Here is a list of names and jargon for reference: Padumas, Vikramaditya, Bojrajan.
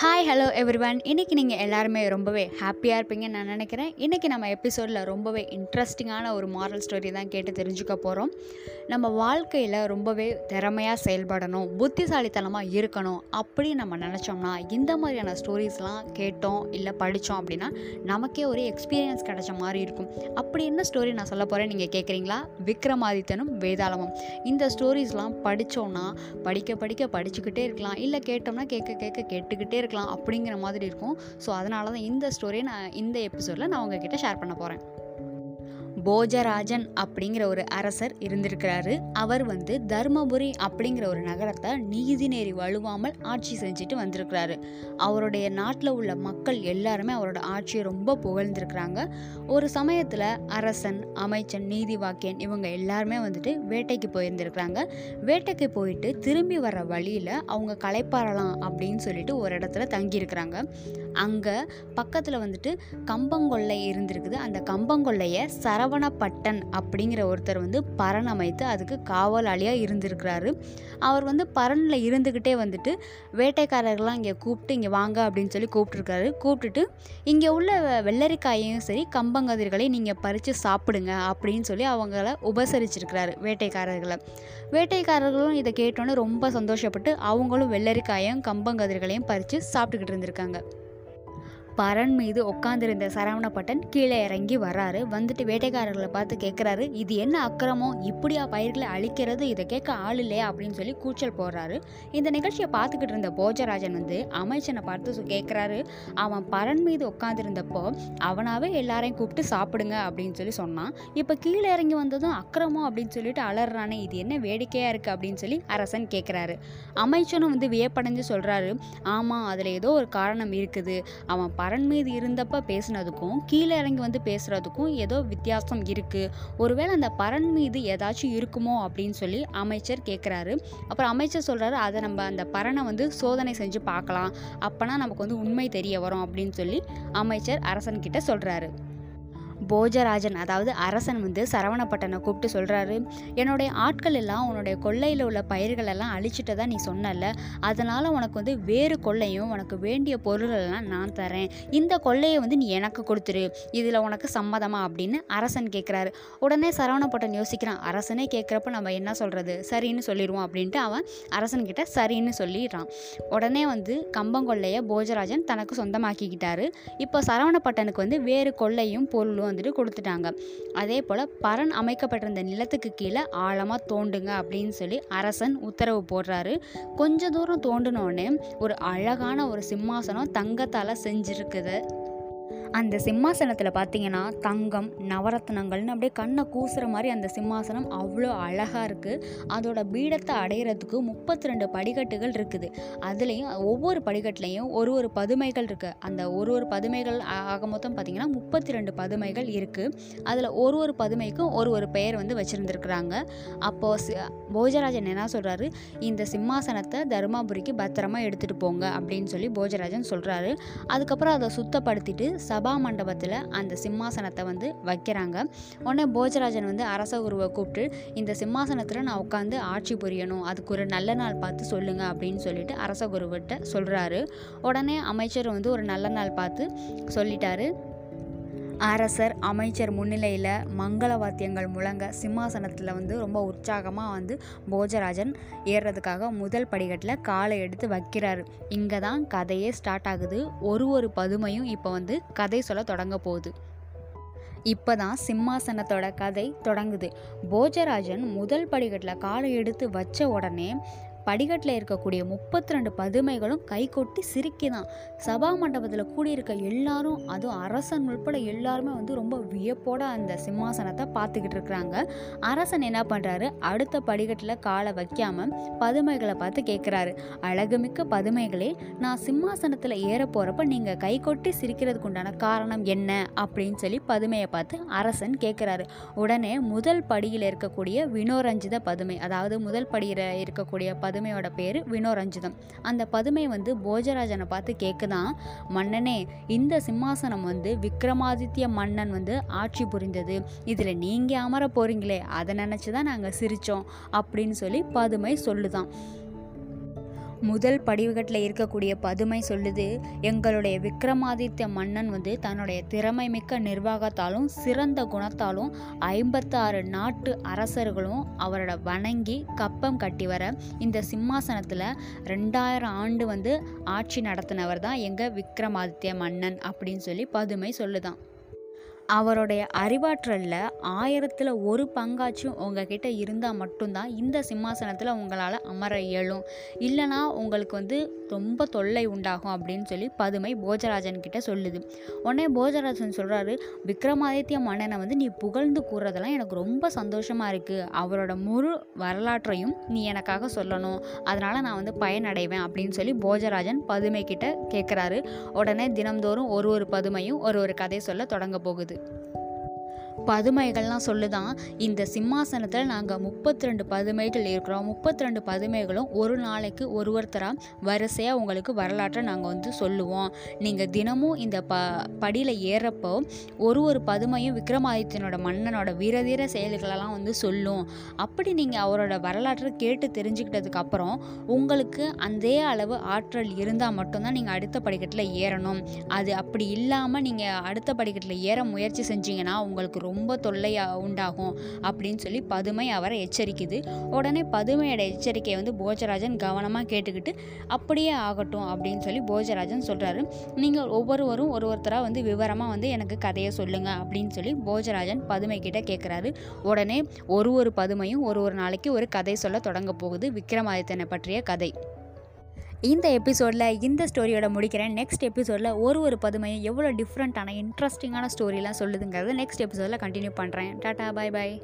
Hi hello everyone. இன்றைக்கி நீங்கள் எல்லாருமே ரொம்பவே ஹாப்பியாக இருப்பீங்கன்னு நான் நினைக்கிறேன். இன்றைக்கி நம்ம எபிசோடில் ரொம்பவே இன்ட்ரெஸ்டிங்கான ஒரு மாரல் ஸ்டோரி தான் கேட்டு தெரிஞ்சுக்க போகிறோம். நம்ம வாழ்க்கையில் ரொம்பவே திறமையாக செயல்படணும், புத்திசாலித்தனமாக இருக்கணும் அப்படின்னு நம்ம நினச்சோம்னா இந்த மாதிரியான ஸ்டோரிஸ்லாம் கேட்டோம் இல்லை படித்தோம் அப்படின்னா நமக்கே ஒரு எக்ஸ்பீரியன்ஸ் கிடைச்ச மாதிரி இருக்கும். அப்படி என்ன ஸ்டோரி நான் சொல்ல போகிறேன் நீங்கள் கேட்குறீங்களா? விக்ரமாதித்தனும் வேதாளமும். இந்த ஸ்டோரிஸ்லாம் படித்தோம்னா படிச்சுக்கிட்டே இருக்கலாம், இல்லை கேட்டோம்னா கேட்டுக்கிட்டே இருக்கலாம் அப்படிங்கிற மாதிரி இருக்கும். ஸோ அதனால தான் இந்த ஸ்டோரியை நான் இந்த எபிசோடில் நான் உங்ககிட்ட ஷேர் பண்ண போகிறேன். போஜராஜன் அப்படிங்கிற ஒரு அரசர் இருந்திருக்கிறாரு. அவர் தர்மபுரி அப்படிங்கிற ஒரு நகரத்தை நீதிநெறி வலுவாமல் ஆட்சி செஞ்சுட்டு வந்திருக்கிறாரு. அவருடைய நாட்டில் உள்ள மக்கள் எல்லாருமே அவரோட ஆட்சியை ரொம்ப புகழ்ந்திருக்கிறாங்க. ஒரு சமயத்தில் அரசன், அமைச்சன், நீதிவாக்கியன் இவங்க எல்லாருமே வேட்டைக்கு போயிருந்திருக்கிறாங்க. வேட்டைக்கு போயிட்டு திரும்பி வர வழியில் அவங்க களைப்பாறலாம் அப்படின்னு சொல்லிட்டு ஒரு இடத்துல தங்கியிருக்கிறாங்க. அங்கே பக்கத்தில் கம்பங்கொள்ளை இருந்திருக்குது. அந்த கம்பங்கொள்ளையை சரவணப்பட்டன் அப்படிங்கிற ஒருத்தர் பரன் அமைத்து அதுக்கு காவலாளியாக இருந்திருக்கிறாரு. அவர் பரனில் இருந்துக்கிட்டே வேட்டைக்காரர்கள்லாம் இங்கே கூப்பிட்டு இங்கே வாங்க அப்படின்னு சொல்லி கூப்பிட்டுட்டு இங்கே உள்ள வெள்ளரிக்காயையும் சரி கம்பங்கதிர்களையும் நீங்கள் பறித்து சாப்பிடுங்க அப்படின்னு சொல்லி அவங்கள உபசரிச்சிருக்கிறாரு வேட்டைக்காரர்களை. வேட்டைக்காரர்களும் இதை கேட்டோன்னே ரொம்ப சந்தோஷப்பட்டு அவங்களும் வெள்ளரிக்காயும் கம்பங்கதிர்களையும் பறித்து சாப்பிட்டுக்கிட்டு இருந்திருக்காங்க. பரன் மீது உட்காந்துருந்த சரவணப்பட்டன் கீழே இறங்கி வராரு. வேட்டைக்காரர்களை பார்த்து கேட்குறாரு, இது என்ன அக்கிரமம், இப்படியா பயிர்களை அழிக்கிறது, இதை கேட்க ஆள் இல்லையா அப்படின்னு சொல்லி கூச்சல் போடுறாரு. இந்த நிகழ்ச்சியை பார்த்துக்கிட்டு இருந்த போஜராஜன் அமைச்சனை பார்த்து கேட்குறாரு, அவன் பரன் மீது உட்காந்துருந்தப்போ அவனாவே எல்லாரையும் கூப்பிட்டு சாப்பிடுங்க அப்படின்னு சொல்லி சொன்னான், இப்போ கீழே இறங்கி வந்ததும் அக்கிரமம் அப்படின்னு சொல்லிட்டு அலறானே, இது என்ன வேடிக்கையாக இருக்குது அப்படின்னு சொல்லி அரசன் கேட்குறாரு. அமைச்சனும் வியப்படைஞ்சு சொல்கிறாரு, ஆமாம், அதில் ஏதோ ஒரு காரணம் இருக்குது, அவன் பரன் மீது இருந்தப்போ பேசுனதுக்கும் கீழே இறங்கி பேசுகிறதுக்கும் ஏதோ வித்தியாசம் இருக்குது, ஒருவேளை அந்த பரன் மீது ஏதாச்சும் இருக்குமோ அப்படின்னு சொல்லி அமைச்சர் கேட்குறாரு. அப்புறம் அமைச்சர் சொல்கிறாரு, அதை நம்ம அந்த பரனை சோதனை செஞ்சு பார்க்கலாம், அப்போனா நமக்கு உண்மை தெரிய வரும் அப்படின்னு சொல்லி அமைச்சர் அரசன்கிட்ட சொல்கிறாரு. போஜராஜன் அதாவது அரசன் சரவணப்பட்டனை கூப்பிட்டு சொல்கிறாரு, என்னுடைய ஆட்கள் எல்லாம் உன்னுடைய கொள்ளையில் உள்ள பயிர்களெல்லாம் அழிச்சிட்டு தான் நீ சொன்னல, அதனால் உனக்கு வேறு கொள்ளையும் உனக்கு வேண்டிய பொருள்களெல்லாம் நான் தரேன், இந்த கொள்ளையை நீ எனக்கு கொடுத்துரு, இதில் உனக்கு சம்மதமா அப்படின்னு அரசன் கேட்குறாரு. உடனே சரவணப்பட்டன் யோசிக்கிறான், அரசனே கேட்குறப்ப நம்ம என்ன சொல்கிறது, சரின்னு சொல்லிடுவோம் அப்படின்ட்டு அவன் அரசன்கிட்ட சரின்னு சொல்லிடுறான். உடனே கம்பங்கொள்ளையை போஜராஜன் தனக்கு சொந்தமாக்கிக்கிட்டாரு. இப்போ சரவணப்பட்டனுக்கு வேறு கொள்ளையும் பொருளும் கொடுத்துட்டாங்க. அதே போல பரன் அமைக்கப்பட்டிருந்த நிலத்துக்கு கீழே ஆழமா தோண்டுங்க அப்படின்னு சொல்லி அரசன் உத்தரவு போடுறாரு. கொஞ்ச தூரம் தோண்டினோடனே ஒரு அழகான ஒரு சிம்மாசனம் தங்கத்தால செஞ்சிருக்குது. அந்த சிம்மாசனத்தில் பார்த்தீங்கன்னா தங்கம், நவரத்னங்கள்னு அப்படியே கண்ணை கூசுகிற மாதிரி அந்த சிம்மாசனம் அவ்வளோ அழகாக இருக்குது. அதோட பீடத்தை அடைகிறதுக்கு 32 படிக்கட்டுகள் இருக்குது. அதுலேயும் ஒவ்வொரு படிக்கட்டுலேயும் ஒரு பதுமைகள் இருக்குது. அந்த ஒரு பதுமைகள் ஆக மொத்தம் பார்த்தீங்கன்னா 32 பதுமைகள் இருக்குது. அதில் ஒரு பதுமைக்கும் ஒரு பெயர் வச்சுருந்துருக்குறாங்க. அப்போது போஜராஜன் என்ன சொல்கிறாரு, இந்த சிம்மாசனத்தை தர்மபுரிக்கு பத்திரமா எடுத்துகிட்டு போங்க அப்படின்னு சொல்லி போஜராஜன் சொல்கிறாரு. அதுக்கப்புறம் அதை சுத்தப்படுத்திட்டு சபா மண்டபத்தில் அந்த சிம்மாசனத்தை வைக்கிறாங்க. உடனே போஜராஜன் அரச குருவை கூப்பிட்டு, இந்த சிம்மாசனத்தில் நான் உட்காந்து ஆட்சி புரியணும், அதுக்கு ஒரு நல்ல நாள் பார்த்து சொல்லுங்க அப்படின்னு சொல்லிட்டு அரச குருவிட்ட சொல்கிறாரு. உடனே அமைச்சர் ஒரு நல்ல நாள் பார்த்து சொல்லிட்டாரு. அரசர், அமைச்சர் முன்னிலையில் மங்கள வாத்தியங்கள் முழங்க சிம்மாசனத்தில் ரொம்ப உற்சாகமாக போஜராஜன் ஏறுறதுக்காக முதல் படிக்கட்டில் காலை எடுத்து வைக்கிறாரு. இங்கே தான் கதையே ஸ்டார்ட் ஆகுது. ஒரு பதுமையும் இப்போ கதை சொல்ல தொடங்க போகுது. இப்போ தான் சிம்மாசனத்தோட கதை தொடங்குது. போஜராஜன் முதல் படிக்கட்டில் காலை எடுத்து வச்ச உடனே படிக்கட்டில் இருக்கக்கூடிய 32 பதுமைகளும் கைகொட்டி சிரிக்கிதான். சபா மண்டபத்தில் கூடியிருக்க எல்லாரும், அதுவும் அரசன் உட்பட எல்லாருமே ரொம்ப வியப்போட அந்த சிம்மாசனத்தை பார்த்துக்கிட்டு இருக்கிறாங்க. அரசன் என்ன பண்ணுறாரு, அடுத்த படிக்கட்டில் காலை வைக்காமல் பதுமைகளை பார்த்து கேட்குறாரு, அழகுமிக்க பதுமைகளே, நான் சிம்மாசனத்தில் ஏற போகிறப்ப நீங்கள் கைகொட்டி சிரிக்கிறதுக்கு உண்டான காரணம் என்ன அப்படின்னு சொல்லி பதுமையை பார்த்து அரசன் கேட்குறாரு. உடனே முதல் படியில் இருக்கக்கூடிய வினோரஞ்சித பதுமை, அதாவது முதல் படியில் இருக்கக்கூடிய பதுமையோட பேர் வினோரஞ்சிதம், அந்த பதுமை போஜராஜனை பார்த்து கேட்குதான், மன்னனே, இந்த சிம்மாசனம் விக்ரமாதித்ய மன்னன் ஆட்சி புரிந்தது, இதில் நீங்கள் அமர போறீங்களே, அதை நினச்சி தான் நாங்கள் சிரித்தோம் அப்படின்னு சொல்லி பதுமை சொல்லுதான். முதல் படிவகட்டில் இருக்கக்கூடிய பதுமை சொல்லுது, எங்களுடைய விக்ரமாதித்ய மன்னன் வந்து தன்னுடைய திறமை மிக்க நிர்வாகத்தாலும் சிறந்த குணத்தாலும் 56 நாட்டு அரசர்களும் அவரோட வணங்கி கப்பம் கட்டி வர இந்த சிம்மாசனத்தில் 2000 ஆண்டு வந்து ஆட்சி நடத்தினவர் தான் எங்கள் விக்ரமாதித்ய மன்னன் அப்படின்னு சொல்லி பதுமை சொல்லுதான். அவருடைய அறிவாற்றலில் 1/1000 உங்ககிட்ட இருந்தால் மட்டும்தான் இந்த சிம்மாசனத்தில் உங்களால் அமர இயலும், இல்லைனா உங்களுக்கு வந்து ரொம்ப தொல்லை உண்டாகும் அப்படின்னு சொல்லி பதுமை போஜராஜன் கிட்ட சொல்லுது. உடனே போஜராஜன் சொல்கிறாரு, விக்ரமாதித்ய மன்னனை வந்து நீ புகழ்ந்து கூறுறதெல்லாம் எனக்கு ரொம்ப சந்தோஷமாக இருக்குது, அவரோட முழு வரலாற்றையும் நீ எனக்காக சொல்லணும், அதனால் நான் வந்து பயனடைவேன் அப்படின்னு சொல்லி போஜராஜன் பதுமை கிட்ட கேட்குறாரு. உடனே தினம்தோறும் ஒரு பதுமையும் ஒரு கதை சொல்ல தொடங்க போகுது. பதுமைகள்லாம் சொல்லுதான், இந்த சிம்மாசனத்தில் நாங்கள் 32 பதுமைகள் இருக்கிறோம், 32 பதுமைகளும் ஒரு நாளைக்கு ஒருத்தராக வரிசையாக உங்களுக்கு வரலாற்றை நாங்கள் வந்து சொல்லுவோம். நீங்கள் தினமும் இந்த படியில் ஏறப்போ ஒரு பதுமையும் விக்ரமாதித்யனோட மன்னனோட வீரதீர செயல்களெல்லாம் வந்து சொல்லும். அப்படி நீங்கள் அவரோட வரலாற்றை கேட்டு தெரிஞ்சுக்கிட்டதுக்கப்புறம் உங்களுக்கு அதே அளவு ஆற்றல் இருந்தால் மட்டும்தான் நீங்கள் அடுத்த படிக்கட்டில் ஏறணும். அது அப்படி இல்லாமல் நீங்கள் அடுத்த படிக்கட்டில் ஏற முயற்சி செஞ்சீங்கன்னா உங்களுக்கு ரொம்ப தொல்லையாக உண்டாகும் அப்படின்னு சொல்லி பதுமை அவரை எச்சரிக்குது. உடனே பதுமையோட எச்சரிக்கையை வந்து போஜராஜன் கவனமாக கேட்டுக்கிட்டு அப்படியே ஆகட்டும் அப்படின்னு சொல்லி போஜராஜன் சொல்கிறாரு. நீங்கள் ஒவ்வொருவரும் ஒருத்தராக வந்து விவரமாக வந்து எனக்கு கதையை சொல்லுங்கள் அப்படின்னு சொல்லி போஜராஜன் பதுமை கிட்ட கேட்குறாரு. உடனே ஒரு பதுமையும் ஒரு நாளைக்கு ஒரு கதை சொல்ல தொடங்க போகுது, விக்ரமாதித்யனை பற்றிய கதை. இந்த எபிசோடில் இந்த ஸ்டோரியோட முடிக்கிறேன். நெக்ஸ்ட் எபிசோடில் ஒரு பதுமையும் எவ்வளோ டிஃப்ரெண்ட்டான இன்ட்ரெஸ்டிங்கான ஸ்டோரிலாம் சொல்லுதுங்கிறது நெக்ஸ்ட் எபிசோடில் கண்டினியூ பண்ணுறேன். டாடா, பாய் பாய்.